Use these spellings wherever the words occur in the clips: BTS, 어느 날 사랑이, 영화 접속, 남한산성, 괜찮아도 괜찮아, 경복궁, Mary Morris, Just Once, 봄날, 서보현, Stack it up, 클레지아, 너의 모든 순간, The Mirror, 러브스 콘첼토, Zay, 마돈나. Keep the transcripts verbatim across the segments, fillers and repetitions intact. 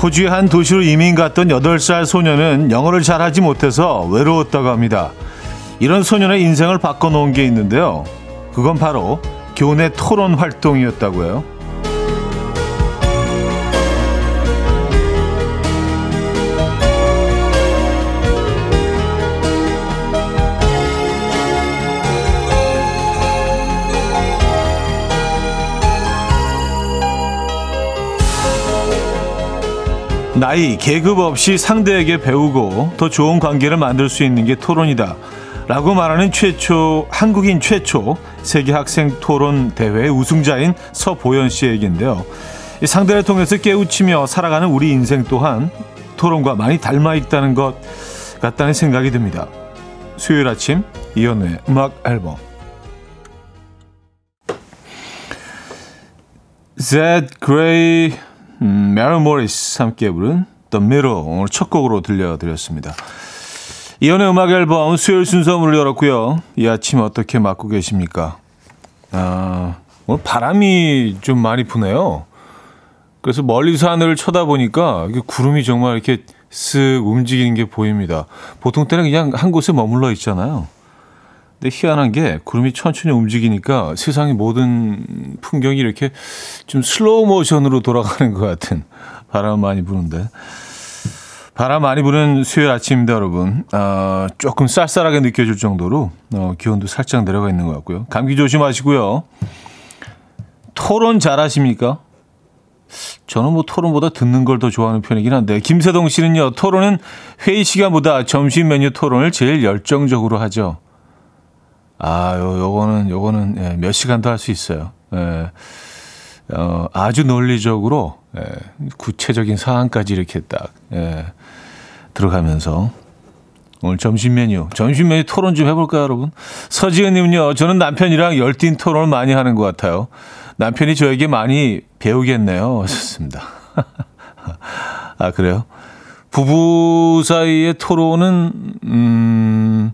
호주의 한 도시로 이민 갔던 여덟 살 소녀는 영어를 잘하지 못해서 외로웠다고 합니다. 이런 소년의 인생을 바꿔놓은 게 있는데요. 그건 바로 교내 토론 활동이었다고요. 나이, 계급 없이 상대에게 배우고 더 좋은 관계를 만들 수 있는 게 토론이다 라고 말하는 최초 한국인 최초 세계학생토론대회 우승자인 서보현 씨의 얘기인데요. 이 상대를 통해서 깨우치며 살아가는 우리 인생 또한 토론과 많이 닮아있다는 것 같다는 생각이 듭니다. 수요일 아침 이현우의 음악 앨범 Zay, Gray, 음, Mary Morris 함께 부른 The Mirror 오늘 첫 곡으로 들려드렸습니다. 이연의 음악 앨범 수요일 순서 문을 열었고요. 이 아침 어떻게 맞고 계십니까? 아, 오늘 바람이 좀 많이 부네요. 그래서 멀리서 하늘을 쳐다보니까 구름이 정말 이렇게 쓱 움직이는 게 보입니다. 보통 때는 그냥 한 곳에 머물러 있잖아요. 근데 희한한 게 구름이 천천히 움직이니까 세상의 모든 풍경이 이렇게 좀 슬로우 모션으로 돌아가는 것 같은 바람 많이 부는데 바람 많이 부는 수요일 아침입니다, 여러분. 어, 조금 쌀쌀하게 느껴질 정도로 어, 기온도 살짝 내려가 있는 것 같고요. 감기 조심하시고요. 토론 잘하십니까? 저는 뭐 토론보다 듣는 걸 더 좋아하는 편이긴 한데 김세동 씨는요. 토론은 회의 시간보다 점심 메뉴 토론을 제일 열정적으로 하죠. 아, 요, 요거는, 요거는, 예, 몇 시간도 할 수 있어요. 예, 어, 아주 논리적으로, 예, 구체적인 사항까지 이렇게 딱, 예, 들어가면서. 오늘 점심 메뉴, 점심 메뉴 토론 좀 해볼까요, 여러분? 서지은님은요, 저는 남편이랑 열띤 토론을 많이 하는 것 같아요. 남편이 저에게 많이 배우겠네요. 좋습니다. 아, 그래요? 부부 사이의 토론은, 음,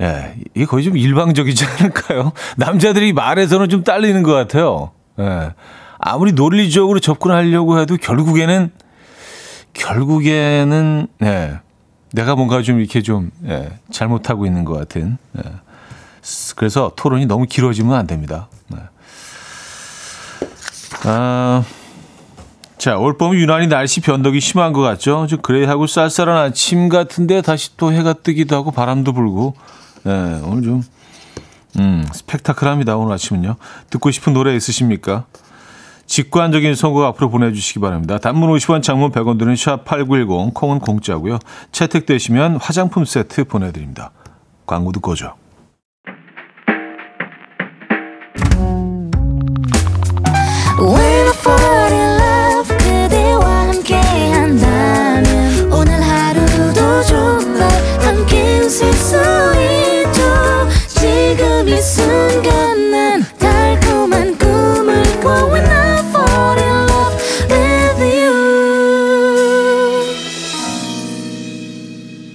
예, 이게 거의 좀 일방적이지 않을까요? 남자들이 말에서는 좀 딸리는 것 같아요. 예, 아무리 논리적으로 접근하려고 해도 결국에는, 결국에는, 예, 내가 뭔가 좀 이렇게 좀, 예, 잘못하고 있는 것 같은. 예, 그래서 토론이 너무 길어지면 안 됩니다. 예. 아, 자, 올 봄 유난히 날씨 변덕이 심한 것 같죠? 좀 그레이하고 쌀쌀한 아침 같은데 다시 또 해가 뜨기도 하고 바람도 불고. 네, 오늘 좀 음, 스펙타클합니다. 오늘 아침은요. 듣고 싶은 노래 있으십니까? 직관적인 선곡 앞으로 보내주시기 바랍니다. 단문 오십 원, 장문 백 원 드는 샵 팔구일공, 콩은 공짜고요. 채택되시면 화장품 세트 보내드립니다. 광고 듣고 오죠.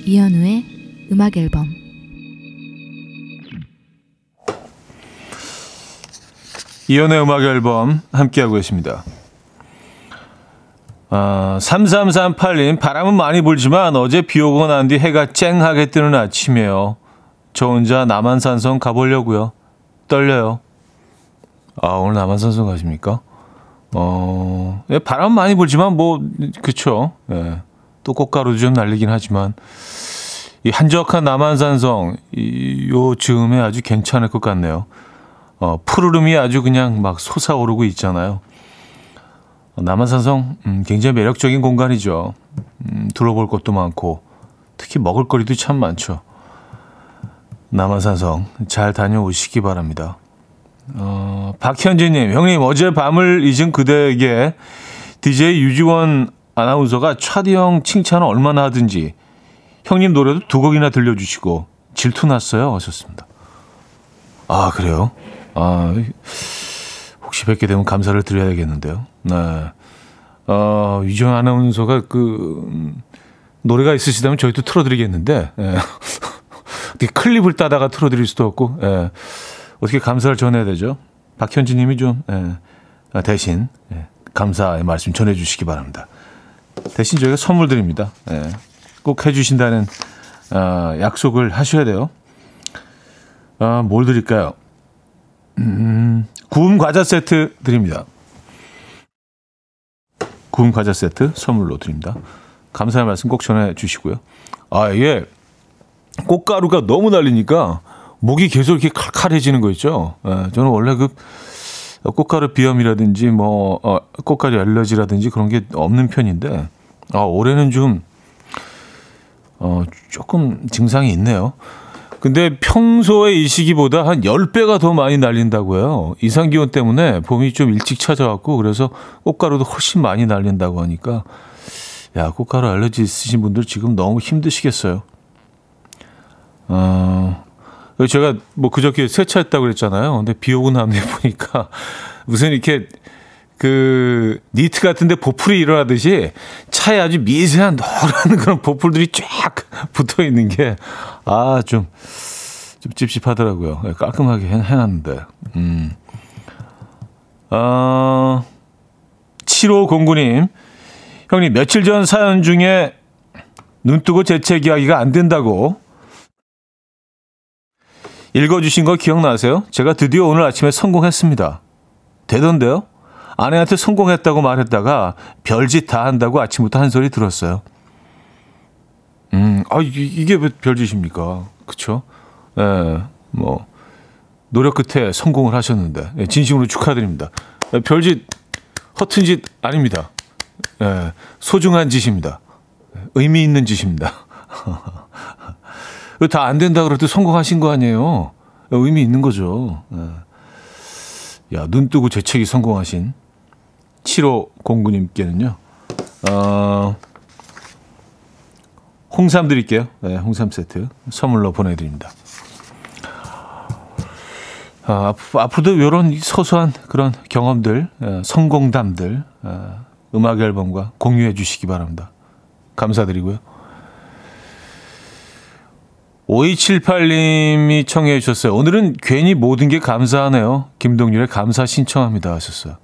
이현우의 음악 앨범. 이현우의 음악 앨범 함께하고 계십니다. 어, 삼삼삼팔 님, 바람은 많이 불지만 어제 비 오고 난 뒤 해가 쨍하게 뜨는 아침이에요. 저 혼자 남한산성 가보려고요. 떨려요. 아, 오늘 남한산성 가십니까? 어, 예, 바람 많이 불지만 뭐 그쵸. 예. 또 꽃가루도 좀 날리긴 하지만 이 한적한 남한산성 이, 요 즈음에 아주 괜찮을 것 같네요. 어, 푸르름이 아주 그냥 막 솟아오르고 있잖아요. 남한산성 음, 굉장히 매력적인 공간이죠. 음, 둘러볼 것도 많고 특히 먹을거리도 참 많죠. 남한산성 잘 다녀오시기 바랍니다. 어, 박현진님, 형님 어제 밤을 잊은 그대에게 디제이 유지원 아나운서가 차디 형 칭찬을 얼마나 하든지 형님 노래도 두 곡이나 들려주시고 질투났어요 하셨습니다. 아, 그래요? 아, 혹시 뵙게 되면 감사를 드려야겠는데요. 네, 어, 유지원 아나운서가 그 노래가 있으시다면 저희도 틀어드리겠는데 네. 어떻게 클립을 따다가 틀어드릴 수도 없고 네. 어떻게 감사를 전해야 되죠? 박현진님이 좀 네. 대신 네. 감사의 말씀 전해주시기 바랍니다. 대신 저희가 선물 드립니다. 네. 꼭 해주신다는 어, 약속을 하셔야 돼요. 어, 뭘 드릴까요? 음, 구운 과자 세트 드립니다. 구운 과자 세트 선물로 드립니다. 감사의 말씀 꼭 전해주시고요. 아, 이게 꽃가루가 너무 날리니까 목이 계속 이렇게 칼칼해지는 거 있죠. 예, 저는 원래 그 꽃가루 비염이라든지 뭐 어, 꽃가루 알러지라든지 그런 게 없는 편인데 아, 올해는 좀 어, 조금 증상이 있네요. 근데 평소에 이 시기보다 한 열 배가 더 많이 날린다고 해요. 이상기온 때문에 봄이 좀 일찍 찾아왔고 그래서 꽃가루도 훨씬 많이 날린다고 하니까 야, 꽃가루 알러지 있으신 분들 지금 너무 힘드시겠어요. 어, 제가 뭐 그저께 세차했다고 그랬잖아요. 근데 비 오고 나면 보니까 무슨 이렇게 그 니트 같은데 보풀이 일어나듯이 차에 아주 미세한 노란 그런 보풀들이 쫙 붙어 있는 게 아, 좀, 좀 찝찝하더라고요. 깔끔하게 해놨는데. 음. 어, 칠오공구 님. 형님, 며칠 전 사연 중에 눈 뜨고 재채 기하기가 안 된다고 읽어주신 거 기억나세요? 제가 드디어 오늘 아침에 성공했습니다. 되던데요? 아내한테 성공했다고 말했다가 별짓 다 한다고 아침부터 한 소리 들었어요. 음, 아, 이게 왜 별짓입니까? 그쵸? 예, 뭐, 노력 끝에 성공을 하셨는데, 예, 진심으로 축하드립니다. 예, 별짓, 허튼 짓 아닙니다. 예, 소중한 짓입니다. 의미 있는 짓입니다. 다 안 된다 그래도 성공하신 거 아니에요? 의미 있는 거죠. 예. 야, 눈 뜨고 재채기 성공하신 칠오공구 님께는요, 어, 홍삼 드릴게요. 네, 홍삼 세트 선물로 보내드립니다. 아, 앞으로도 이런 소소한 그런 경험들, 성공담들 음악 앨범과 공유해 주시기 바랍니다. 감사드리고요. 오이칠팔 님이 청해 주셨어요. 오늘은 괜히 모든 게 감사하네요. 김동률의 감사 신청합니다 하셨어요.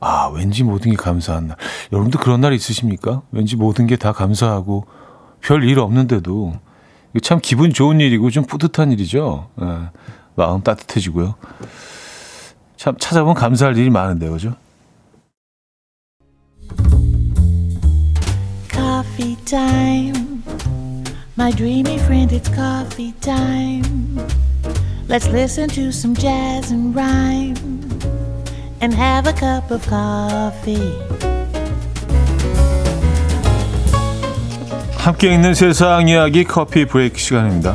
아, 왠지 모든 게 감사한 날. 여러분도 그런 날 있으십니까? 왠지 모든 게 다 감사하고 별일 없는데도 참 기분 좋은 일이고 좀 뿌듯한 일이죠. 예, 마음 따뜻해지고요. 참 찾아보면 감사할 일이 많은데, 그죠? Coffee time. My dreamy friend, it's coffee time. Let's listen to some jazz and rhyme and have a cup of coffee. 함께 있는 세상 이야기 커피 브레이크 시간입니다.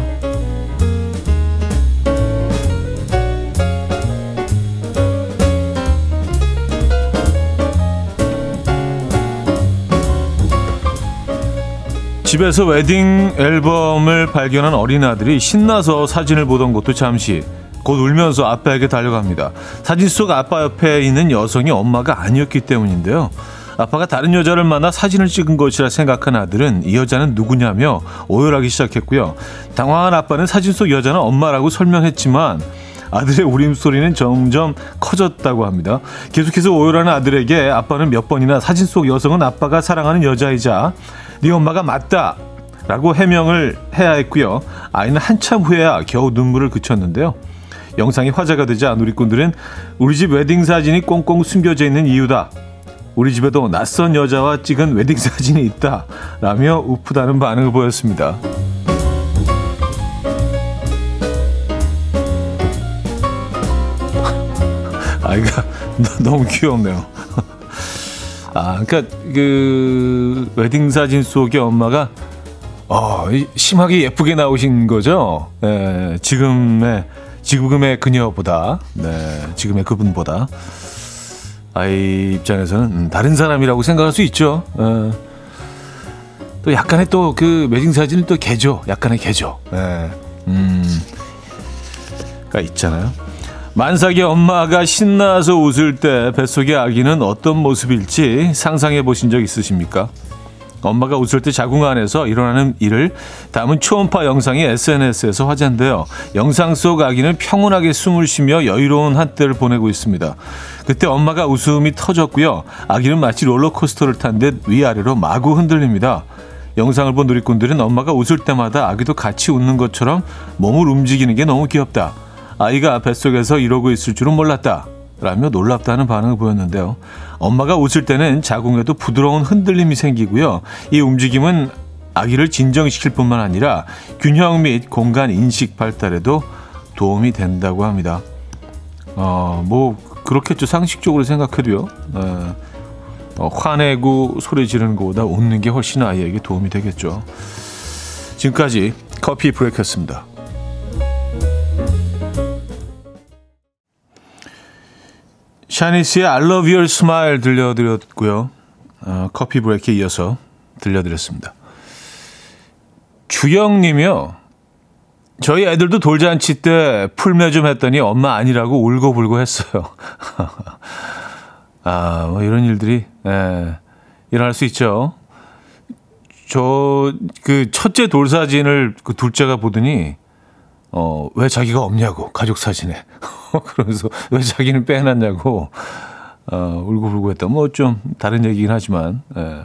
집에서 웨딩 앨범을 발견한 어린아들이 신나서 사진을 보던 것도 잠시 곧 울면서 아빠에게 달려갑니다. 사진 속 아빠 옆에 있는 여성이 엄마가 아니었기 때문인데요. 아빠가 다른 여자를 만나 사진을 찍은 것이라 생각한 아들은 이 여자는 누구냐며 오열하기 시작했고요. 당황한 아빠는 사진 속 여자는 엄마라고 설명했지만 아들의 울음소리는 점점 커졌다고 합니다. 계속해서 오열하는 아들에게 아빠는 몇 번이나 사진 속 여성은 아빠가 사랑하는 여자이자 네 엄마가 맞다 라고 해명을 해야 했고요. 아이는 한참 후에야 겨우 눈물을 그쳤는데요. 영상이 화제가 되자 누리꾼들은 우리 집 웨딩 사진이 꽁꽁 숨겨져 있는 이유다. 우리 집에도 낯선 여자와 찍은 웨딩 사진이 있다 라며 우프다는 반응을 보였습니다. 아이가 너무 귀엽네요. 아, 그러니까 그 웨딩 사진 속에 엄마가 어, 심하게 예쁘게 나오신 거죠. 네, 지금의 지금의 그녀보다, 네, 지금의 그분보다. 아이 입장에서는 다른 사람이라고 생각할 수 있죠. 에. 또 약간의 또 그 매진 사진은 또 개죠. 약간의 개죠. 에. 음가 있잖아요. 만삭의 엄마가 신나서 웃을 때 뱃속의 아기는 어떤 모습일지 상상해 보신 적 있으십니까? 엄마가 웃을 때 자궁 안에서 일어나는 일을 담은 초음파 영상이 에스엔에스에서 화제인데요. 영상 속 아기는 평온하게 숨을 쉬며 여유로운 한때를 보내고 있습니다. 그때 엄마가 웃음이 터졌고요. 아기는 마치 롤러코스터를 탄 듯 위아래로 마구 흔들립니다. 영상을 본 누리꾼들은 엄마가 웃을 때마다 아기도 같이 웃는 것처럼 몸을 움직이는 게 너무 귀엽다. 아이가 뱃속에서 이러고 있을 줄은 몰랐다. 라며 놀랍다는 반응을 보였는데요. 엄마가 웃을 때는 자궁에도 부드러운 흔들림이 생기고요. 이 움직임은 아기를 진정시킬 뿐만 아니라 균형 및 공간 인식 발달에도 도움이 된다고 합니다. 어, 뭐 그렇겠죠. 상식적으로 생각해도요. 어, 어, 화내고 소리 지르는 것보다 웃는 게 훨씬 아이에게 도움이 되겠죠. 지금까지 커피 브레이크였습니다. 샤니스의 I love your smile 들려드렸고요. 어, 커피 브레이크에 이어서 들려드렸습니다. 주영님이요. 저희 애들도 돌잔치 때 풀매 좀 했더니 엄마 아니라고 울고불고 했어요. 아, 뭐 이런 일들이 예, 일어날 수 있죠. 저 그 첫째 돌사진을 그 둘째가 보더니 어, 왜 자기가 없냐고, 가족 사진에. 그러면서 왜 자기는 빼놨냐고, 어, 울고불고 했다. 뭐 좀 다른 얘기긴 하지만. 예.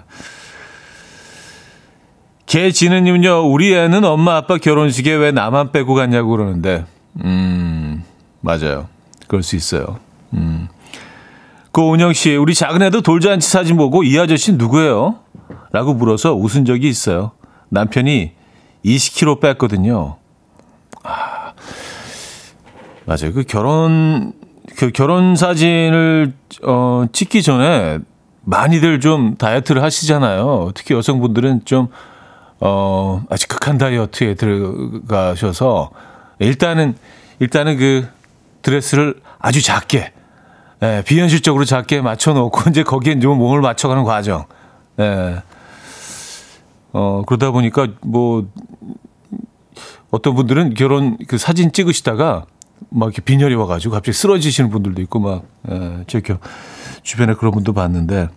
개진우님은요, 우리 애는 엄마 아빠 결혼식에 왜 나만 빼고 갔냐고 그러는데, 음, 맞아요. 그럴 수 있어요. 음. 고은영씨, 우리 작은 애도 돌잔치 사진 보고 이 아저씨 누구예요? 라고 물어서 웃은 적이 있어요. 남편이 이십 킬로그램 뺐거든요. 아, 맞아요. 그 결혼, 그 결혼 사진을, 어, 찍기 전에 많이들 좀 다이어트를 하시잖아요. 특히 여성분들은 좀, 어, 아주 극한 다이어트에 들어가셔서, 일단은, 일단은 그 드레스를 아주 작게, 예, 비현실적으로 작게 맞춰놓고, 이제 거기에 좀 몸을 맞춰가는 과정. 예. 어, 그러다 보니까 뭐, 어떤 분들은 결혼 그 사진 찍으시다가 막 이렇게 빈혈이 와가지고 갑자기 쓰러지시는 분들도 있고 막 에, 제 주변에 그런 분도 봤는데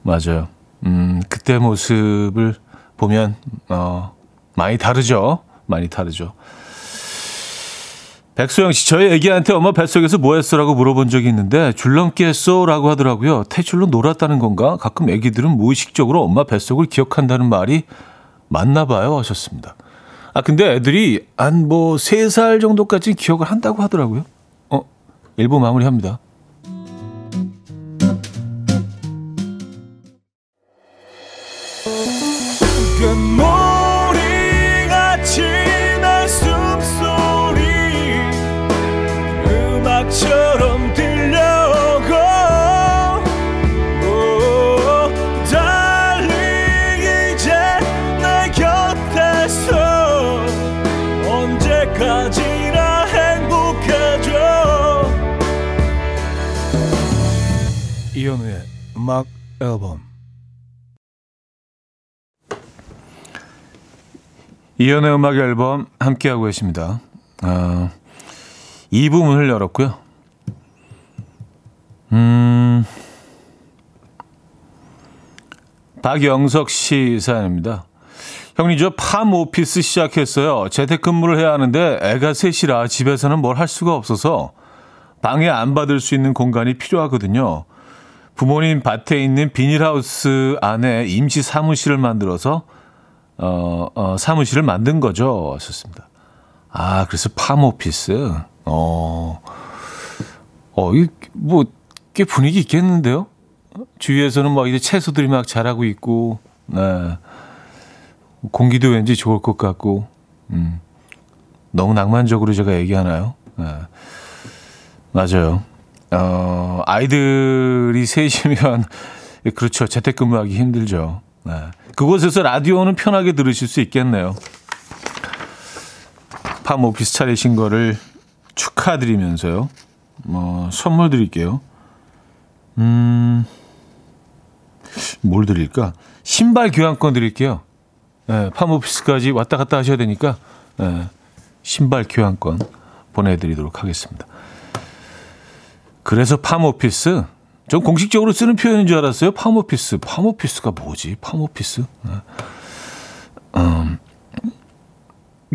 맞아요. 음, 그때 모습을 보면 어, 많이 다르죠. 많이 다르죠. 백소영 씨, 저희 애기한테 엄마 뱃속에서 뭐 했어라고 물어본 적이 있는데 줄넘기 했어라고 하더라고요. 태출로 놀았다는 건가? 가끔 애기들은 무의식적으로 엄마 뱃속을 기억한다는 말이 맞나 봐요 하셨습니다. 아, 근데 애들이 한 뭐 세 살 정도까지 기억을 한다고 하더라고요. 어, 일 부 마무리합니다. 이현우의 음악 앨범. 이현우의 음악 앨범 함께하고 계십니다. 아, 이 부 문을 열었고요. 음, 박영석 씨 사연입니다. 형님, 저 팜 오피스 시작했어요. 재택근무를 해야 하는데 애가 셋이라 집에서는 뭘 할 수가 없어서 방해 안 받을 수 있는 공간이 필요하거든요. 부모님 밭에 있는 비닐하우스 안에 임시 사무실을 만들어서 어, 어, 사무실을 만든 거죠. 하셨습니다. 아, 그래서 팜 오피스. 어, 어, 이 뭐 꽤 분위기 있겠는데요? 주위에서는 막 이제 채소들이 막 자라고 있고, 네. 공기도 왠지 좋을 것 같고, 음, 너무 낭만적으로 제가 얘기하나요? 네. 맞아요. 어, 아이들이 셋이면, 그렇죠. 재택근무하기 힘들죠. 네. 그곳에서 라디오는 편하게 들으실 수 있겠네요. 팜 오피스 차리신 거를 축하드리면서요. 뭐, 어, 선물 드릴게요. 음, 뭘 드릴까? 신발 교환권 드릴게요. 네, 팜 오피스까지 왔다 갔다 하셔야 되니까, 네, 신발 교환권 보내드리도록 하겠습니다. 그래서 팜 오피스 전 공식적으로 쓰는 표현인 줄 알았어요. 팜오피스. 팜오피스가 뭐지? 팜오피스? 음.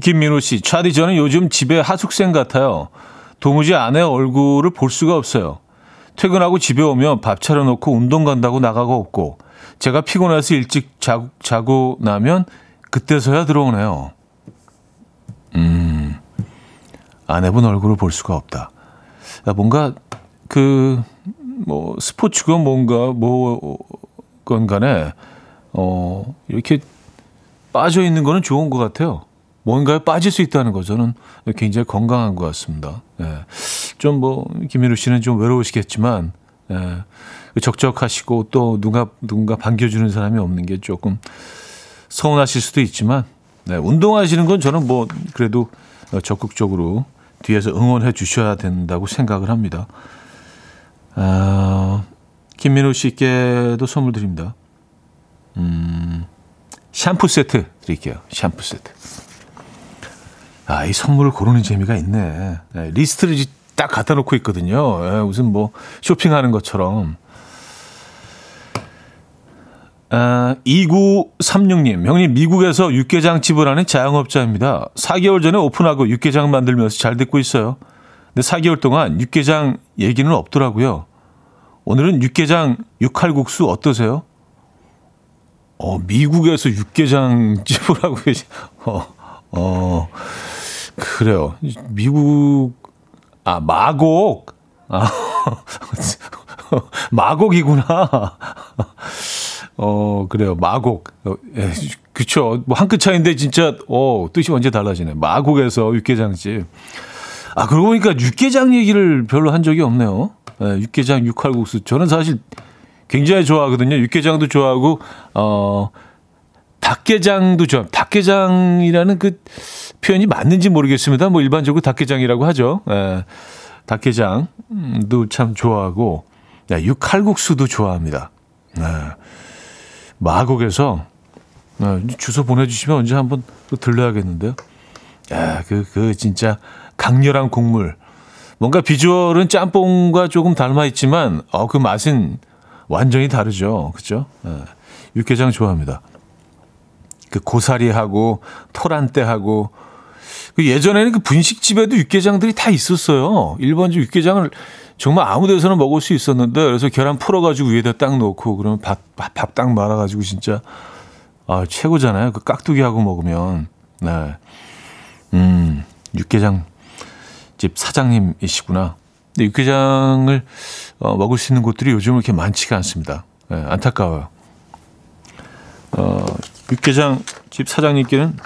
김민호 씨, 차디 저는 요즘 집에 하숙생 같아요. 도무지 아내 얼굴을 볼 수가 없어요. 퇴근하고 집에 오면 밥 차려놓고 운동 간다고 나가고 없고 제가 피곤해서 일찍 자, 자고 나면 그때서야 들어오네요. 음, 아내분 얼굴을 볼 수가 없다. 뭔가 그 뭐 스포츠건 뭔가 뭐건 간에 어 이렇게 빠져 있는 거는 좋은 것 같아요. 뭔가에 빠질 수 있다는 거 저는 굉장히 건강한 것 같습니다. 예. 좀 뭐 김민우 씨는 좀 외로우시겠지만 예. 적적하시고 또 누가 누군가 반겨주는 사람이 없는 게 조금 서운하실 수도 있지만 네, 운동하시는 건 저는 뭐 그래도 적극적으로 뒤에서 응원해 주셔야 된다고 생각을 합니다. 어, 김민호 씨께도 선물 드립니다. 음, 샴푸 세트 드릴게요. 샴푸 세트. 아, 이 선물을 고르는 재미가 있네. 네, 리스트를 딱 갖다 놓고 있거든요. 네, 무슨 뭐 쇼핑하는 것처럼. 아, 이구삼육 님, 형님 미국에서 육개장집을 하는 자영업자입니다. 사 개월 전에 오픈하고 육개장 만들면서 잘 듣고 있어요. 근데 사 개월 동안 육개장 얘기는 없더라고요. 오늘은 육개장 육칼국수 어떠세요? 어, 미국에서 육개장집을 하고 계시... 어, 어, 그래요. 미국... 아, 마곡? 아, 마곡이구나. 어, 그래요. 마곡. 예, 그쵸. 뭐, 한 끗 차이인데, 진짜, 어, 뜻이 완전 달라지네. 마곡에서 육개장집. 아, 그러고 보니까 육개장 얘기를 별로 한 적이 없네요. 예, 육개장, 육칼국수. 저는 사실 굉장히 좋아하거든요. 육개장도 좋아하고, 어, 닭게장도 좋아합니다. 닭게장이라는 그 표현이 맞는지 모르겠습니다. 뭐, 일반적으로 닭게장이라고 하죠. 예, 닭게장도 참 좋아하고, 예, 육칼국수도 좋아합니다. 예. 마곡에서 주소 보내주시면 언제 한번 또 들러야겠는데요. 야, 그, 그 진짜 강렬한 국물. 뭔가 비주얼은 짬뽕과 조금 닮아있지만 어, 그 맛은 완전히 다르죠. 그렇죠? 육개장 좋아합니다. 그 고사리하고 토란대하고 그 예전에는 그 분식집에도 육개장들이 다 있었어요. 일본집 육개장을 정말 아무 데서나 먹을 수 있었는데 그래서 계란 풀어가지고 위에다 딱 넣고 그러면 밥, 밥, 밥 딱 말아가지고 진짜 아, 최고잖아요. 그 깍두기하고 먹으면. 네. 음, 육개장 집 사장님이시구나. 근데 육개장을 어, 먹을 수 있는 곳들이 요즘은 이렇게 많지가 않습니다. 네, 안타까워요. 어, 육개장 집 사장님께는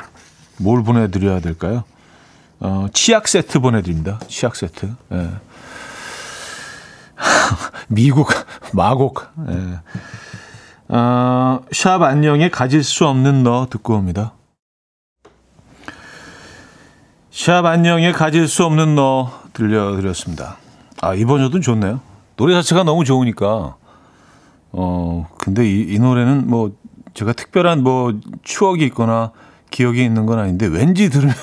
뭘 보내드려야 될까요? 어, 치약 세트 보내드립니다. 치약 세트. 네. 미국 마곡. 네. 어, 샵 안녕에 가질 수 없는 너 듣고 옵니다. 샵 안녕에 가질 수 없는 너 들려드렸습니다. 아, 이 버전도 좋네요. 노래 자체가 너무 좋으니까. 어, 근데 이, 이 노래는 뭐 제가 특별한 뭐 추억이 있거나 기억이 있는 건 아닌데 왠지 들으면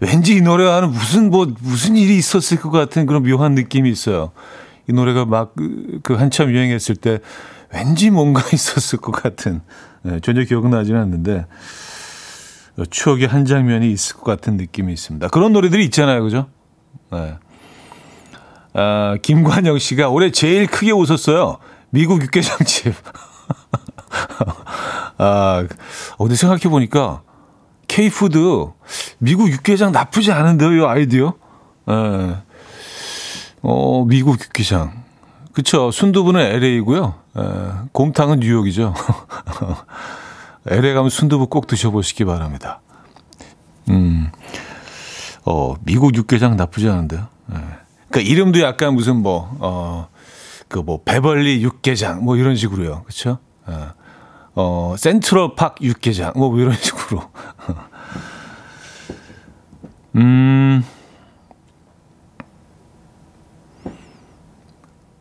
왠지 이 노래와는 무슨 뭐 무슨 일이 있었을 것 같은 그런 묘한 느낌이 있어요. 이 노래가 막 그 한참 유행했을 때 왠지 뭔가 있었을 것 같은 네, 전혀 기억나지는 않는데 추억의 한 장면이 있을 것 같은 느낌이 있습니다. 그런 노래들이 있잖아요, 그죠? 네. 아, 김관영 씨가 올해 제일 크게 웃었어요. 미국 육개장집. 아, 근데 생각해 보니까 K푸드 미국 육개장 나쁘지 않은데요, 이 아이디어. 네. 어, 미국 육개장. 그쵸. 순두부는 엘에이고요. 에, 곰탕은 뉴욕이죠. 엘에이 가면 순두부 꼭 드셔보시기 바랍니다. 음, 어, 미국 육개장 나쁘지 않은데요. 에. 그러니까 이름도 약간 무슨 뭐, 어, 그 뭐, 베벌리 육개장 뭐 이런 식으로요. 그쵸? 에. 어, 센트럴 파크 육개장 뭐 이런 식으로. 음.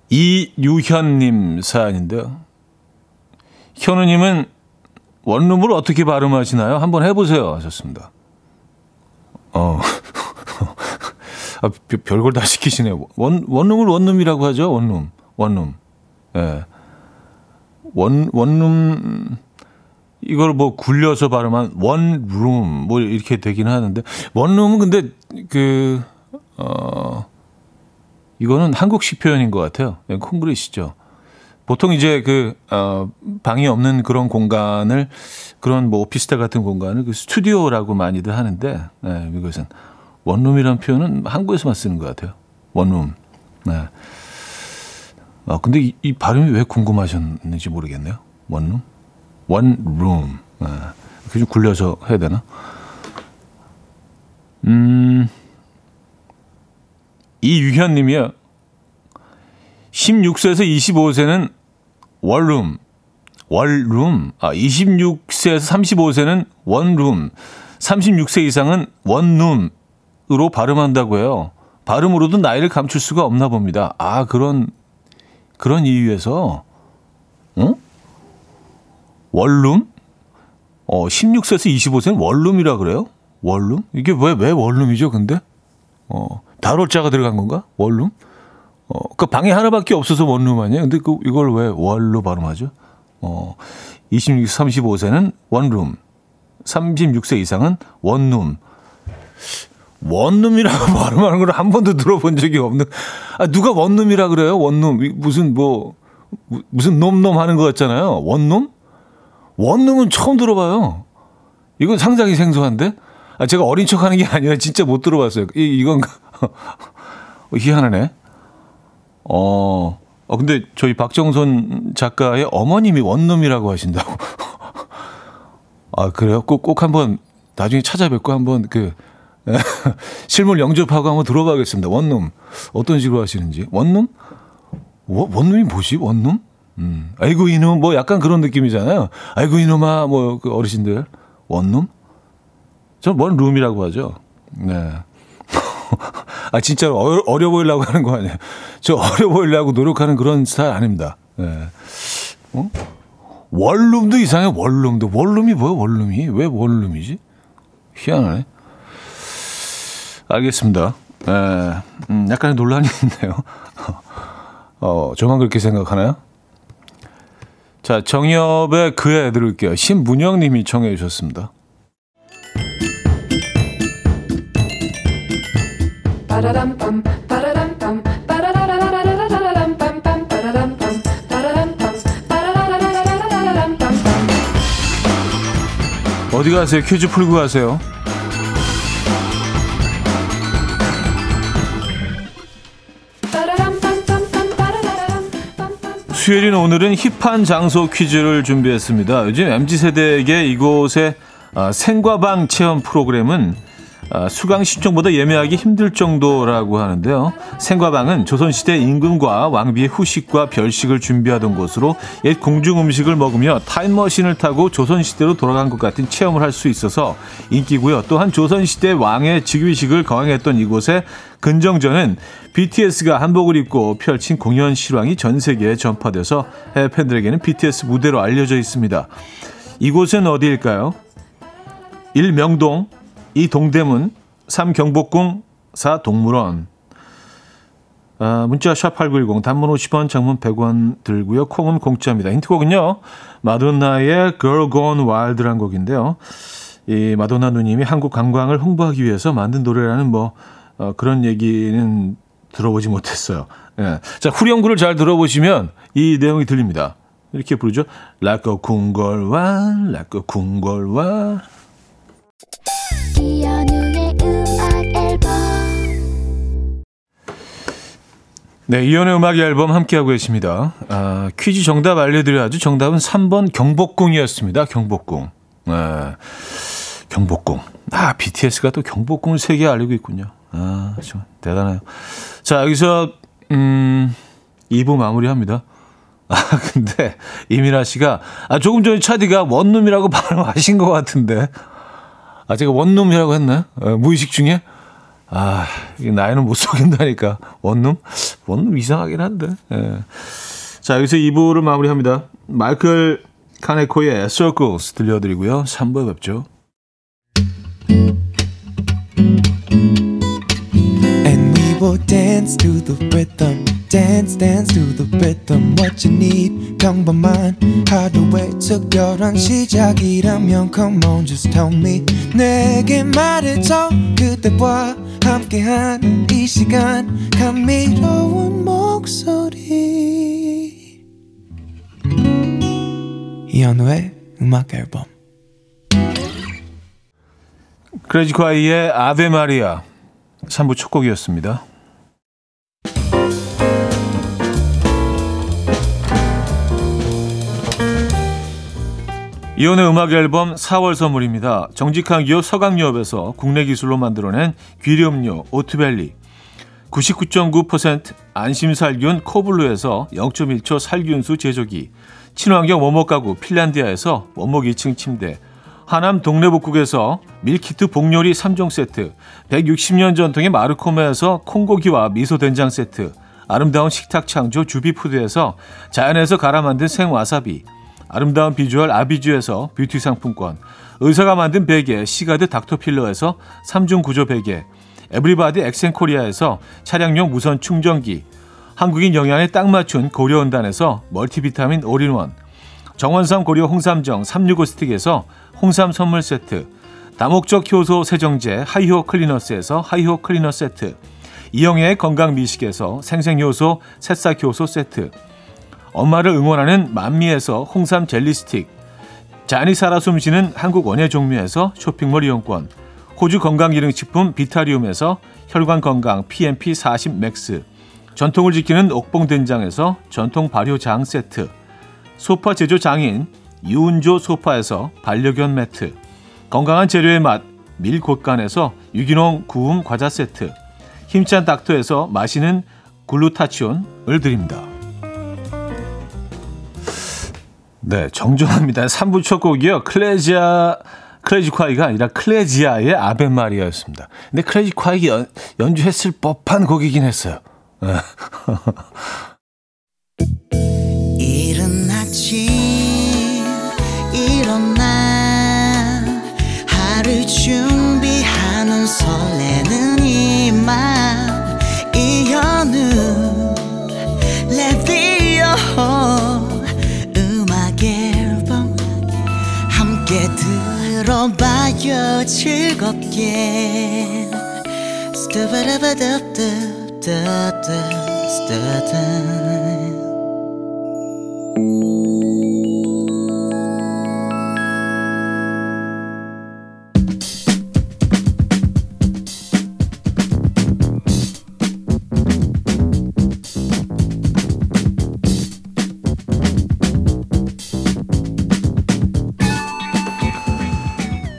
이유현님 사연인데요. 현우님은 원룸을 어떻게 발음하시나요? 한번 해보세요 하셨습니다. 어, 아, 별걸 다 시키시네요. 원, 원룸을 원룸이라고 하죠. 원룸, 원룸. 예. 원, 원룸, 이걸 뭐 굴려서 발음한 원룸, 뭐 이렇게 되긴 하는데, 원룸은 근데 그, 어, 이거는 한국식 표현인 것 같아요. 콩글리시죠. 보통 이제 그, 어, 방이 없는 그런 공간을, 그런 뭐 오피스텔 같은 공간을 그 스튜디오라고 많이들 하는데, 네, 이것은 원룸이라는 표현은 한국에서만 쓰는 것 같아요. 원룸. 네. 아, 근데 이, 이 발음이 왜 궁금하셨는지 모르겠네요. 원룸? 원룸. 네. 그게 좀 굴려서 해야 되나? 음, 이유현 님이요. 십육 세에서 이십오 세는 월룸, 월룸. 아, 이십육 세에서 삼십오 세는 원룸, 삼십육 세 이상은 원룸으로 발음한다고 해요. 발음으로도 나이를 감출 수가 없나 봅니다. 아, 그런, 그런 이유에서, 응? 월룸? 어, 십육 세에서 이십오 세는 월룸이라 그래요? 월룸? 이게 왜, 왜 월룸이죠, 근데? 어, 다롤자가 들어간 건가? 월룸? 어, 그 방이 하나밖에 없어서 원룸 아니에요? 근데 그, 이걸 왜 월로 발음하죠? 어, 이십육, 삼십오 세는 원룸, 삼십육 세 이상은 원룸. 원룸이라고 발음하는 걸 한 번도 들어본 적이 없는, 아, 누가 원룸이라 그래요? 원룸. 무슨 뭐, 무슨 놈놈 하는 것 같잖아요. 원룸? 원룸은 처음 들어봐요. 이건 상당히 생소한데? 아, 제가 어린 척 하는 게 아니라 진짜 못 들어봤어요. 이, 이건가? 희한하네. 어, 어, 근데 저희 박정선 작가의 어머님이 원룸이라고 하신다고. 아, 그래요? 꼭, 꼭 한번 나중에 찾아뵙고 한번 그, 실물 영접하고 한번 들어봐야겠습니다. 원룸. 어떤 식으로 하시는지. 원룸? 원, 원룸이 뭐지? 원룸? 음. 아이고, 이놈. 뭐 약간 그런 느낌이잖아요. 아이고, 이놈아. 뭐, 그 어르신들. 원룸? 전 원룸이라고 하죠. 네. 아, 진짜로 어려, 어려 보이려고 하는 거 아니에요. 저 어려 보이려고 노력하는 그런 스타일 아닙니다. 네. 어? 원룸도 이상해, 원룸도. 원룸이 뭐야, 원룸이? 왜 원룸이지? 희한하네. 알겠습니다. 네. 음, 약간의 논란이 있네요. 어, 저만 그렇게 생각하나요? 자, 정엽의 그애 들을게요. 신문영 님이 청해 주셨습니다. 어디 가세요? 퀴즈 풀고 가세요. 수혜린, 오늘은 힙한 장소 퀴즈를 준비했습니다. 요즘 엠지세대에게 이곳의 생과방 체험 프로그램은 수강 신청보다 예매하기 힘들 정도라고 하는데요. 생과방은 조선시대 임금과 왕비의 후식과 별식을 준비하던 곳으로, 옛 궁중 음식을 먹으며 타임머신을 타고 조선시대로 돌아간 것 같은 체험을 할 수 있어서 인기고요. 또한 조선시대 왕의 즉위식을 거행했던 이곳의 근정전은 비티에스가 한복을 입고 펼친 공연 실황이 전 세계에 전파돼서 해외 팬들에게는 비티에스 무대로 알려져 있습니다. 이곳은 어디일까요? 일. 명동, 이 동대문, 삼. 경복궁, 사. 동물원. 아, 문자 샵 팔구일공, 단문 오십 원, 장문 백 원 들고요. 콩은 공짜입니다. 힌트곡은요, 마돈나의 Girl Gone Wild라는 곡인데요. 이 마돈나 누님이 한국 관광을 홍보하기 위해서 만든 노래라는 뭐 어, 그런 얘기는 들어보지 못했어요. 예. 자, 후렴구를 잘 들어보시면 이 내용이 들립니다. 이렇게 부르죠. 라꺼 궁궐와 라꺼 궁궐와. 이현우의 음악 앨범. 네, 이현우의 음악 앨범 함께하고 계십니다. 아, 퀴즈 정답 알려드려야죠. 정답은 삼 번 경복궁이었습니다. 경복궁. 아, 경복궁. 아, 비티에스가 또 경복궁을 세계에 알리고 있군요. 아, 참 대단해요. 자, 여기서 음, 이 부 마무리합니다. 아, 근데 이민아 씨가, 아, 조금 전에 차디가 원룸이라고 발음하신 것 같은데. 아, 제가 원룸이라고 했나요? 어, 무의식 중에? 아, 나이는 못 속인다니까. 원룸? 원룸 이상하긴 한데. 예. 자, 여기서 이 부를 마무리합니다. 마이클 카네코의 Circles 들려드리고요. 삼 부에 뵙죠. And we will dance dance to the rhythm dance dance to the rhythm what you need 평범한 하루의 특별한 시작이라면 come on just tell me 내게 말해줘 그대와 함께한 이 시간 감미로운 목소리 이현우의 음악 앨범 클래지콰이의 아베 마리아 삼 부 첫 곡이었습니다. 이온의 음악 앨범 사월 선물입니다. 정직한 기업 서강유업에서 국내 기술로 만들어낸 귀리음료 오트밸리 구십구 점 구 퍼센트 안심살균 코블루에서 영 점 일 초 살균수 제조기 친환경 원목 가구 핀란디아에서 원목 이 층 침대 하남 동래복국에서 밀키트 복요리 삼 종 세트, 백육십 년 전통의 마르코메에서 콩고기와 미소된장 세트, 아름다운 식탁창조 주비푸드에서 자연에서 갈아 만든 생와사비, 아름다운 비주얼 아비주에서 뷰티 상품권, 의사가 만든 베개 시가드 닥터필러에서 삼 중 구조 베개, 에브리바디 엑센코리아에서 차량용 무선 충전기, 한국인 영양에 딱 맞춘 고려온단에서 멀티비타민 올인원, 정원삼 고려 홍삼정 삼백육십오 스틱에서 홍삼 선물 세트, 다목적 효소 세정제 하이호 클리너스에서 하이호 클리너 세트, 이영애의 건강 미식에서 생생효소 새싹효소 세트, 엄마를 응원하는 만미에서 홍삼 젤리 스틱, 잔이 살아 숨쉬는 한국 원예 종묘에서 쇼핑몰 이용권, 호주 건강기능식품 비타리움에서 혈관건강 피엠피 사십 맥스, 전통을 지키는 옥봉된장에서 전통 발효장 세트, 소파 제조 장인 유은조 소파에서 반려견 매트, 건강한 재료의 맛 밀곳간에서 유기농 구움 과자 세트, 힘찬 닥터에서 마시는 글루타치온을 드립니다. 네, 정정합니다. 삼 부 첫 곡이요. 클레지아, 클래지콰이가 아니라 클레지아의 아베 마리아였습니다. 근데 클래지콰이가 연주했을 법한 곡이긴 했어요. 이른 아침 일어나 하루 준비하는 설레는 이 맘 이현우 레디오 음악 앨범 함께 들어봐요 즐겁게 스타바라바다다다다 스타다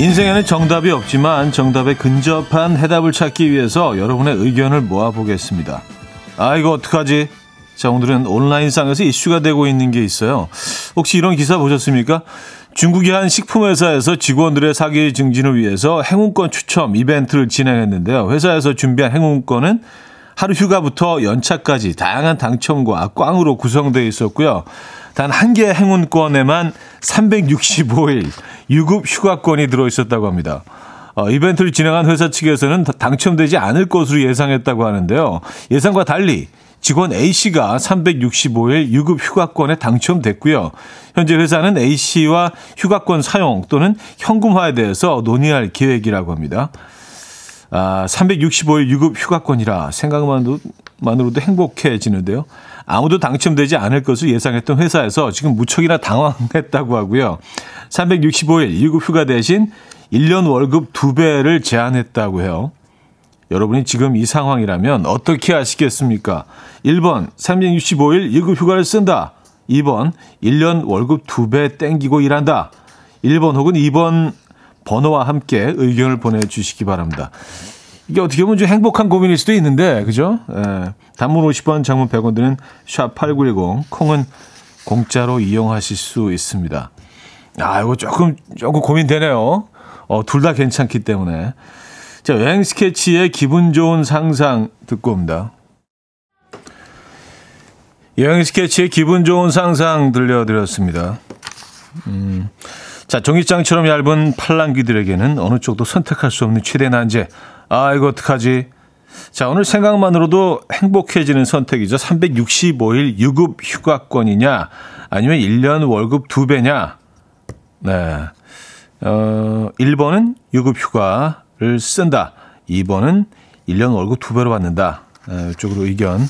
인생에는 정답이 없지만 정답에 근접한 해답을 찾기 위해서 여러분의 의견을 모아보겠습니다. 아 이거 어떡하지? 자 오늘은 온라인상에서 이슈가 되고 있는 게 있어요. 혹시 이런 기사 보셨습니까? 중국의 한 식품회사에서 직원들의 사기 증진을 위해서 행운권 추첨 이벤트를 진행했는데요. 회사에서 준비한 행운권은 하루 휴가부터 연차까지 다양한 당첨과 꽝으로 구성되어 있었고요. 단 한 개의 행운권에만 삼백육십오 일 유급 휴가권이 들어있었다고 합니다. 어, 이벤트를 진행한 회사 측에서는 당첨되지 않을 것으로 예상했다고 하는데요. 예상과 달리 직원 A씨가 삼백육십오 일 유급 휴가권에 당첨됐고요. 현재 회사는 A씨와 휴가권 사용 또는 현금화에 대해서 논의할 계획이라고 합니다. 아, 삼백육십오 일 유급 휴가권이라 생각만도 만으로도 행복해지는데요. 아무도 당첨되지 않을 것을 예상했던 회사에서 지금 무척이나 당황했다고 하고요. 삼백육십오 일 유급 휴가 대신 일 년 월급 두 배를 제한했다고 해요. 여러분이 지금 이 상황이라면 어떻게 하시겠습니까? 일 번 삼백육십오 일 유급 휴가를 쓴다. 이 번 일 년 월급 두 배 땡기고 일한다. 일 번 혹은 이 번 번호와 함께 의견을 보내주시기 바랍니다. 이게 어떻게 보면 좀 행복한 고민일 수도 있는데, 그죠? 예, 단문 오십 원, 장문 백 원 드는 샵 팔구일공, 콩은 공짜로 이용하실 수 있습니다. 아, 이거 조금, 조금 고민되네요. 어, 둘 다 괜찮기 때문에. 자, 여행 스케치의 기분 좋은 상상 듣고 옵니다. 여행 스케치의 기분 좋은 상상 들려드렸습니다. 음, 자, 종이장처럼 얇은 팔랑귀들에게는 어느 쪽도 선택할 수 없는 최대 난제. 아, 이거 어떡하지? 자, 오늘 생각만으로도 행복해지는 선택이죠. 삼백육십오 일 유급 휴가권이냐, 아니면 일 년 월급 두 배냐. 네. 어, 일 번은 유급 휴가를 쓴다. 이 번은 일 년 월급 두 배로 받는다. 네, 이쪽으로 의견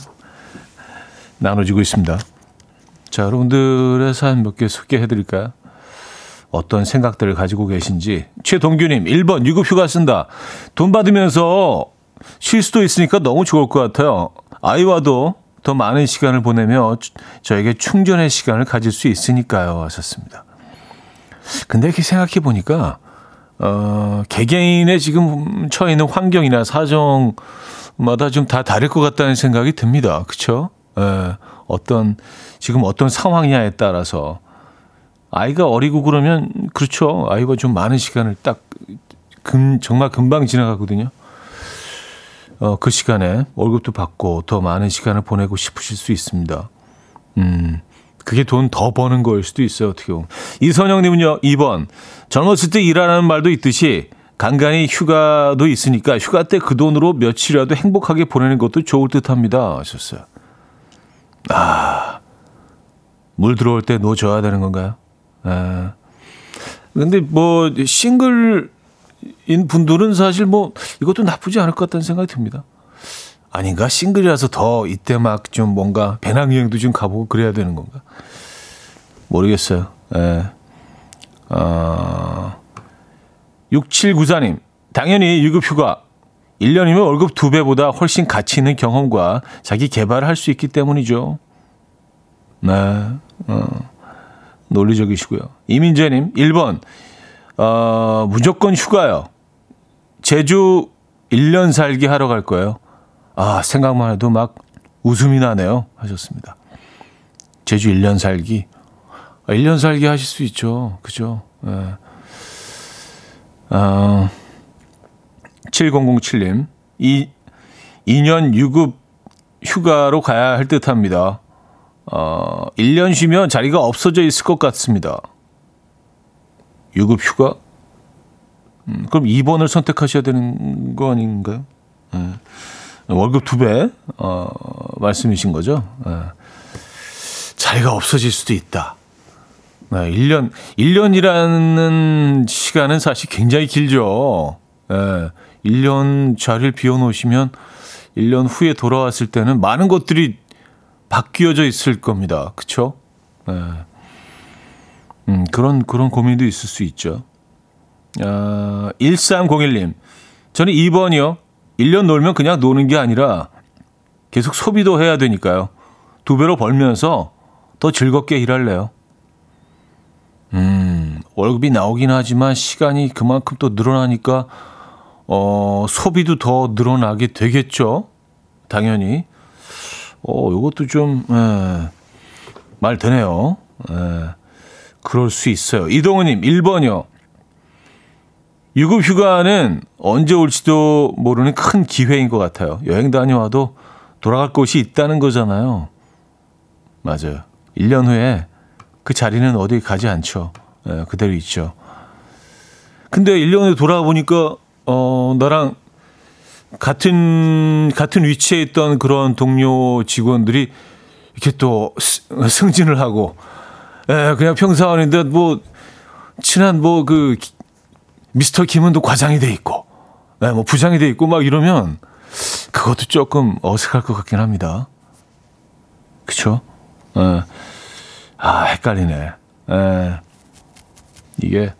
나눠지고 있습니다. 자, 여러분들의 사연 몇 개 소개해드릴까요? 어떤 생각들을 가지고 계신지. 최동규님, 일 번 유급 휴가 쓴다. 돈 받으면서 쉴 수도 있으니까 너무 좋을 것 같아요. 아이와도 더 많은 시간을 보내며 저에게 충전의 시간을 가질 수 있으니까요, 하셨습니다. 근데 이렇게 생각해 보니까 어, 개개인의 지금 처해 있는 환경이나 사정마다 좀 다 다를 것 같다는 생각이 듭니다. 그렇죠? 에, 어떤 지금 어떤 상황이냐에 따라서 아이가 어리고 그러면 그렇죠. 아이가 좀 많은 시간을 딱 금, 정말 금방 지나가거든요. 어, 그 시간에 월급도 받고 더 많은 시간을 보내고 싶으실 수 있습니다. 음. 그게 돈 더 버는 거일 수도 있어요, 어떻게 보면. 이선영님은요, 이 번. 젊었을 때 일하라는 말도 있듯이 간간히 휴가도 있으니까 휴가 때 그 돈으로 며칠이라도 행복하게 보내는 것도 좋을 듯 합니다, 하셨어요. 아, 물 들어올 때 노 줘야 되는 건가요? 아, 근데 뭐, 싱글인 분들은 사실 뭐, 이것도 나쁘지 않을 것 같다는 생각이 듭니다. 아닌가? 싱글이라서 더 이때 막 좀 뭔가 배낭여행도 좀 가보고 그래야 되는 건가? 모르겠어요. 예. 어, 육칠구사 님, 당연히 유급 휴가. 일 년이면 월급 두 배보다 훨씬 가치 있는 경험과 자기 개발을 할 수 있기 때문이죠. 네. 어, 논리적이시고요. 이민재님, 일 번. 어, 무조건 휴가요. 제주 일 년 살기 하러 갈 거예요. 아, 생각만 해도 막 웃음이 나네요, 하셨습니다. 제주 일 년 살기. 아, 일 년 살기 하실 수 있죠. 그죠? 네. 아, 칠공공칠 님, 이, 이 년 유급 휴가로 가야 할 듯 합니다. 어, 일 년 쉬면 자리가 없어져 있을 것 같습니다. 유급 휴가? 음, 그럼 이 번을 선택하셔야 되는 거 아닌가요? 네. 월급 두 배, 어, 말씀이신 거죠. 네. 자리가 없어질 수도 있다. 네, 일 년, 일 년이라는 시간은 사실 굉장히 길죠. 네, 일 년 자리를 비워놓으시면 일 년 후에 돌아왔을 때는 많은 것들이 바뀌어져 있을 겁니다. 그쵸? 네. 음, 그런, 그런 고민도 있을 수 있죠. 아, 일삼공일 님, 저는 이 번이요. 일 년 놀면 그냥 노는 게 아니라 계속 소비도 해야 되니까요. 두 배로 벌면서 더 즐겁게 일할래요. 음, 월급이 나오긴 하지만 시간이 그만큼 또 늘어나니까 어, 소비도 더 늘어나게 되겠죠. 당연히. 어, 이것도 좀 에, 말 되네요. 에, 그럴 수 있어요. 이동우님, 일 번이요. 유급 휴가는 언제 올지도 모르는 큰 기회인 것 같아요. 여행 다녀와도 돌아갈 곳이 있다는 거잖아요. 맞아요. 일 년 후에 그 자리는 어디 가지 않죠. 네, 그대로 있죠. 근데 일 년 후에 돌아와 보니까 어, 나랑 같은 같은 위치에 있던 그런 동료 직원들이 이렇게 또 승진을 하고, 네, 그냥 평사원인데 뭐 친한 뭐 그 미스터 김은 또 과장이 돼 있고, 네, 뭐 부장이 돼 있고 막 이러면 그것도 조금 어색할 것 같긴 합니다. 그렇죠? 네. 아, 헷갈리네. 네. 이게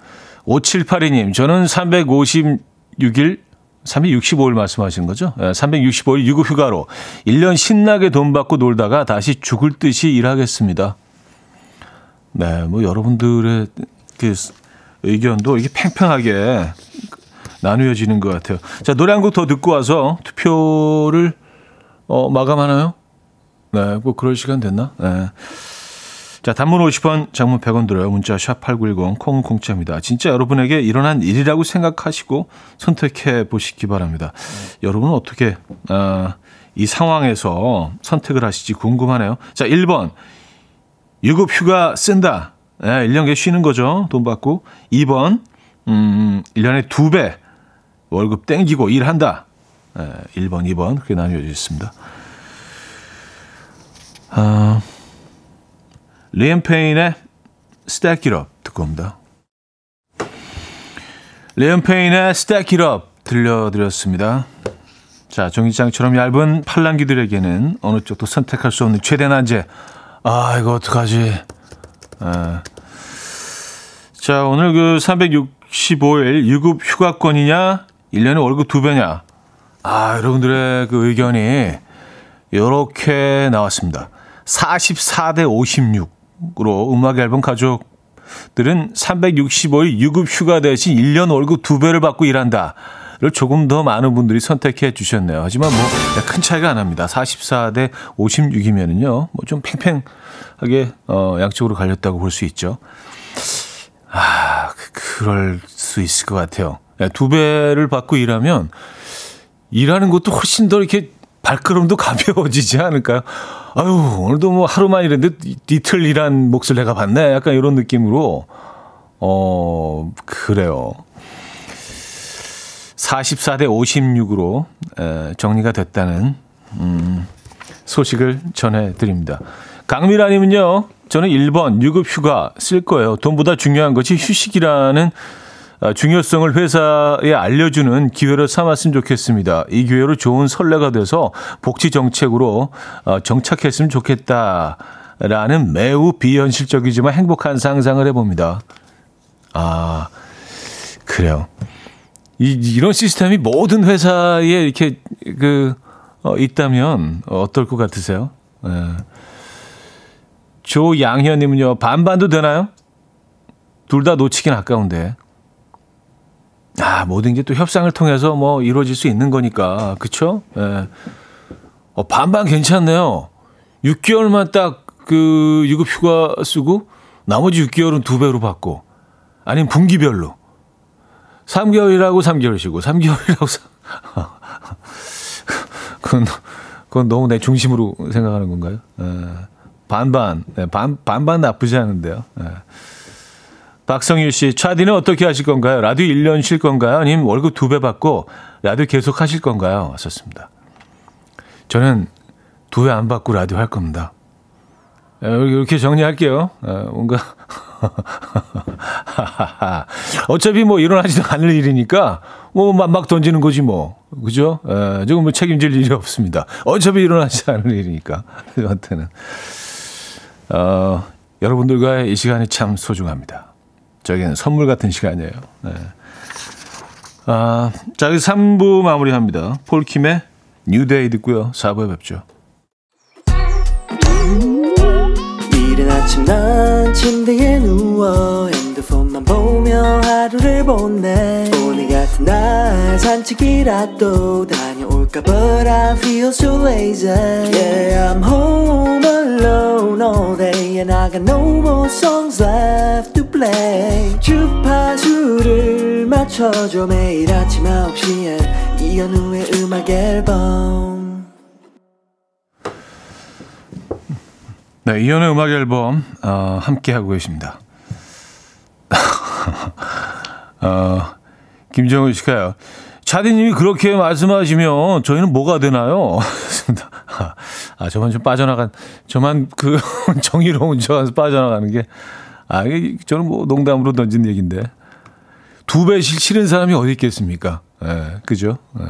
오칠팔이 님, 저는 삼백오십육 일, 삼백육십오 일 말씀하시는 거죠? 네, 삼백육십오 일 유급 휴가로 일 년 신나게 돈 받고 놀다가 다시 죽을 듯이 일하겠습니다. 네, 뭐 여러분들의 그 의견도 이게 팽팽하게 나누어지는 것 같아요. 자, 노래 한 곡 더 듣고 와서 투표를 어, 마감하나요? 네, 뭐 그럴 시간 됐나? 네. 자, 단문 오십 원, 장문 백 원 들어요. 문자 샵 팔구일공, 콩은 공짜입니다. 진짜 여러분에게 일어난 일이라고 생각하시고 선택해 보시기 바랍니다. 네. 여러분은 어떻게 어, 이 상황에서 선택을 하실지 궁금하네요. 자, 일 번, 유급 휴가 쓴다. 네, 일 년간 쉬는 거죠. 돈 받고. 이 번, 음, 일 년에 두 배 월급 땡기고 일한다. 네, 일 번, 이 번 그렇게 나뉘어져 있습니다. 아, 리엠 페인의 Stack it up 듣고 옵니다. 리엠 페인의 Stack it up 들려드렸습니다. 자, 종이장처럼 얇은 팔랑귀들에게는 어느 쪽도 선택할 수 없는 최대 난제. 아, 이거 어떡하지? 아. 자, 오늘 그 삼백육십오 일 유급 휴가권이냐, 일 년에 월급 두 배냐. 아, 여러분들의 그 의견이 요렇게 나왔습니다. 사십사 대 오십육으로 음악 앨범 가족들은 삼백육십오 일 유급 휴가 대신 일 년 월급 두 배를 받고 일한다를 조금 더 많은 분들이 선택해 주셨네요. 하지만 뭐 큰 차이가 안 합니다. 사십사 대 오십육이면은요, 뭐 좀 팽팽하게 어, 양쪽으로 갈렸다고 볼 수 있죠. 아, 그, 그럴 수 있을 것 같아요. 두 배를 받고 일하면 일하는 것도 훨씬 더 이렇게 발걸음도 가벼워지지 않을까요? 아유, 오늘도 뭐 하루만 일했는데 이틀 일한 몫을 내가 봤네. 약간 이런 느낌으로. 어, 그래요. 사십사 대 오십육으로 에, 정리가 됐다는 음, 소식을 전해드립니다. 강미라님은요, 저는 일 번 유급 휴가 쓸 거예요. 돈보다 중요한 것이 휴식이라는 중요성을 회사에 알려주는 기회를 삼았으면 좋겠습니다. 이 기회로 좋은 선례가 돼서 복지 정책으로 정착했으면 좋겠다라는 매우 비현실적이지만 행복한 상상을 해봅니다. 아, 그래요. 이, 이런 시스템이 모든 회사에 이렇게 그 어, 있다면 어떨 것 같으세요? 네. 조양현님은요, 반반도 되나요? 둘 다 놓치긴 아까운데. 아, 모든 게 또 협상을 통해서 뭐 이루어질 수 있는 거니까. 그쵸? 예. 어, 반반 괜찮네요. 육 개월만 딱 그 유급 휴가 쓰고 나머지 육 개월은 두 배로 받고, 아니면 분기별로 삼 개월이라고 삼 개월 쉬고 삼 개월이라고 그건, 그건 너무 내 중심으로 생각하는 건가요? 예. 반반, 네, 반, 반반 나쁘지 않은데요. 네. 박성일 씨, 차디는 어떻게 하실 건가요? 라디오 일 년 쉴 건가요? 아니면 월급 두 배 받고 라디오 계속 하실 건가요? 왔었습니다. 저는 두 배 안 받고 라디오 할 겁니다. 이렇게 정리할게요. 뭔가 어차피 뭐 일어나지도 않을 일이니까 뭐 막 던지는 거지 뭐, 그죠? 조금 뭐 책임질 일이 없습니다. 어차피 일어나지 않을 일이니까 저한테는. 어, 여러분들과의 이 시간이 참 소중합니다. 저에게는 선물 같은 시간이에요. 네. 아, 자, 이제 삼 부 마무리합니다. 폴킴의 뉴데이 듣고요. 사 부에 뵙죠. 이른 아침 난 침대에 누워 핸드폰만 보며 하루를 보내. 오늘 같은 날 산책이라도 다녀올까. But I feel so lazy. Yeah, I'm home alone all day and I got no more songs left to play. 주파수를 맞춰줘. 매일 아침 아홉 시에 이현우의 음악 앨범. 네, 이현의 음악 앨범 어, 함께하고 계십니다. 어, 김정은 씨가요, 차디님이 그렇게 말씀하시면 저희는 뭐가 되나요? 아, 저만 좀 빠져나간, 저만 그 정의로운 저만 빠져나가는 게, 아, 저는 뭐 농담으로 던진 얘기인데, 두 배 실치는 사람이 어디 있겠습니까? 예, 그죠? 예.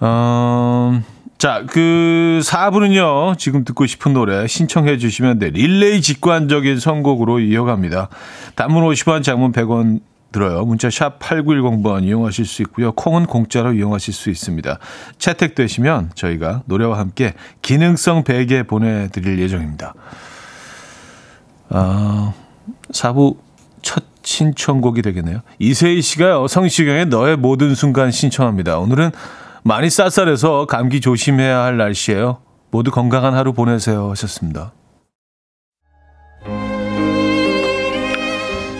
어... 자, 그 사 부는요, 지금 듣고 싶은 노래 신청해 주시면 돼. 릴레이 직관적인 선곡으로 이어갑니다. 단문 오십 원, 장문 백 원 들어요. 문자 샵 팔구일공 번 이용하실 수 있고요. 콩은 공짜로 이용하실 수 있습니다. 채택되시면 저희가 노래와 함께 기능성 베개 보내드릴 예정입니다. 아, 사 부 첫 신청곡이 되겠네요. 이세희 씨가요, 성시경의 너의 모든 순간 신청합니다. 오늘은 많이 쌀쌀해서 감기 조심해야 할 날씨예요. 모두 건강한 하루 보내세요 하셨습니다.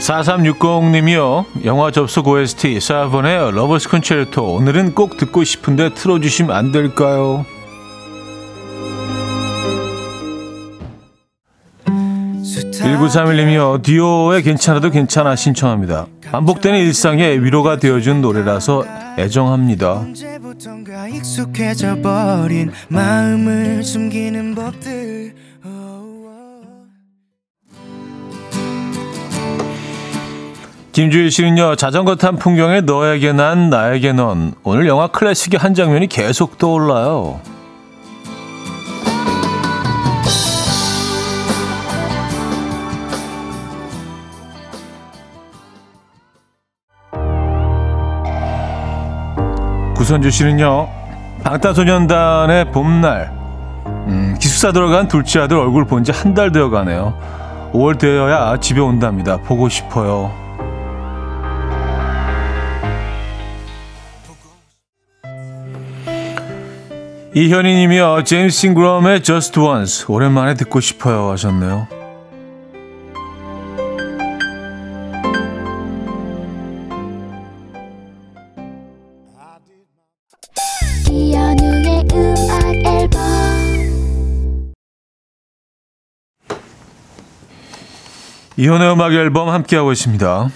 사삼육공님이요. 영화 접속 오에스티 사번의 러브스 콘첼토 오늘은 꼭 듣고 싶은데 틀어주시면 안 될까요? 일구삼일님이요. 디오의 괜찮아도 괜찮아 신청합니다. 반복되는 일상에 위로가 되어준 노래라서 애정합니다. 익숙해져버린 마음을 숨기는 법들. 김주일 씨는요. 자전거 탄 풍경에 너에게 난 나에게 넌. 오늘 영화 클래식의 한 장면이 계속 떠올라요. 구선주 씨는요. 방탄소년단의 봄날. 음, 기숙사 들어간 둘째 아들 얼굴 본 지 한 달 되어가네요. 오월 되어야 집에 온답니다. 보고 싶어요. 이현희 님이요. 제임스 잉그럼의 Just Once. 오랜만에 듣고 싶어요 하셨네요. 이혼의 음악 앨범 함께하고 있습니다.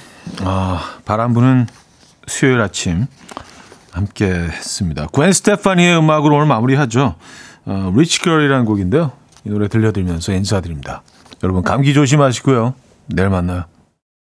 아, 바람 부는 수요일 아침 함께 했습니다. 괸 스테파니의 음악으로 오늘 마무리하죠. 어, Rich Girl이라는 곡인데요. 이 노래 들려드리면서 인사드립니다. 여러분 감기 조심하시고요. 내일 만나요.